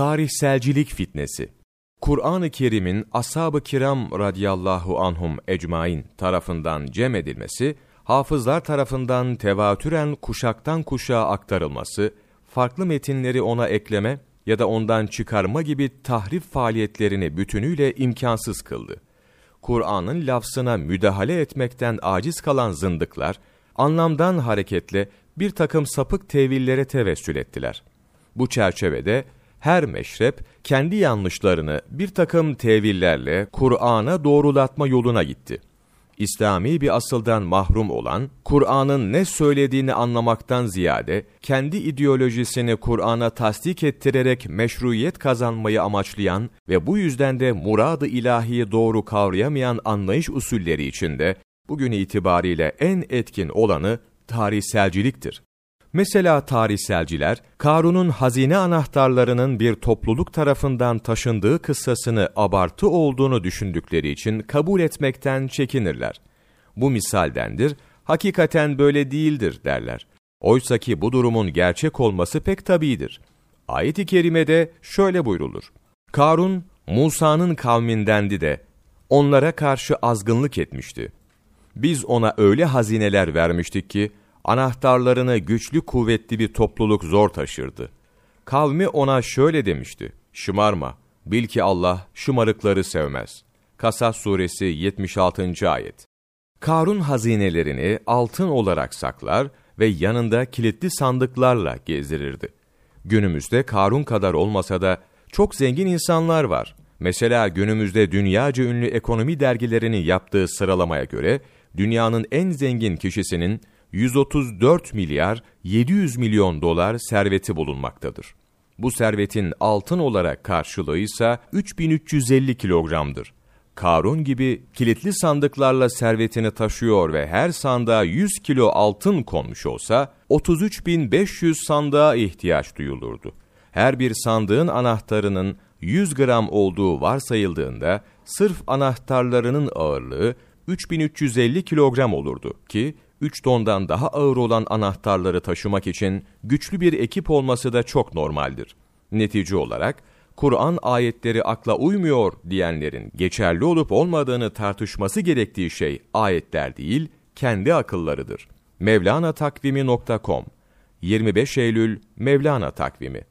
Tarihselcilik fitnesi. Kur'an-ı Kerim'in ashab-ı kiram radiyallahu anhum ecmain tarafından cem edilmesi, hafızlar tarafından tevatüren kuşaktan kuşağa aktarılması, farklı metinleri ona ekleme ya da ondan çıkarma gibi tahrif faaliyetlerini bütünüyle imkansız kıldı. Kur'an'ın lafzına müdahale etmekten aciz kalan zındıklar, anlamdan hareketle bir takım sapık tevillere tevessül ettiler. Bu çerçevede her meşrep kendi yanlışlarını bir takım tevillerle Kur'an'a doğrulatma yoluna gitti. İslami bir asıldan mahrum olan, Kur'an'ın ne söylediğini anlamaktan ziyade, kendi ideolojisini Kur'an'a tasdik ettirerek meşruiyet kazanmayı amaçlayan ve bu yüzden de murad-ı ilahiyi doğru kavrayamayan anlayış usulleri içinde, bugün itibariyle en etkin olanı tarihselciliktir. Mesela tarihselciler, Karun'un hazine anahtarlarının bir topluluk tarafından taşındığı kıssasını abartı olduğunu düşündükleri için kabul etmekten çekinirler. Bu misaldendir, hakikaten böyle değildir derler. Oysa ki bu durumun gerçek olması pek tabidir. Ayet-i kerimede şöyle buyrulur. Karun, Musa'nın kavmindendi de, onlara karşı azgınlık etmişti. Biz ona öyle hazineler vermiştik ki, anahtarlarını güçlü kuvvetli bir topluluk zor taşırdı. Kavmi ona şöyle demişti, şımarma, bil ki Allah şımarıkları sevmez. Kasas Suresi 76. ayet. Karun hazinelerini altın olarak saklar ve yanında kilitli sandıklarla gezdirirdi. Günümüzde Karun kadar olmasa da çok zengin insanlar var. Mesela günümüzde dünyaca ünlü ekonomi dergilerinin yaptığı sıralamaya göre, dünyanın en zengin kişisinin, 134 milyar 700 milyon dolar serveti bulunmaktadır. Bu servetin altın olarak karşılığı ise 3350 kilogramdır. Karun gibi kilitli sandıklarla servetini taşıyor ve her sandığa 100 kilo altın konmuş olsa 33.500 sandığa ihtiyaç duyulurdu. Her bir sandığın anahtarının 100 gram olduğu varsayıldığında sırf anahtarlarının ağırlığı 3350 kilogram olurdu ki 3 tondan daha ağır olan anahtarları taşımak için güçlü bir ekip olması da çok normaldir. Netice olarak, Kur'an ayetleri akla uymuyor diyenlerin geçerli olup olmadığını tartışması gerektiği şey ayetler değil, kendi akıllarıdır. Mevlana Takvimi.com 25 Eylül Mevlana Takvimi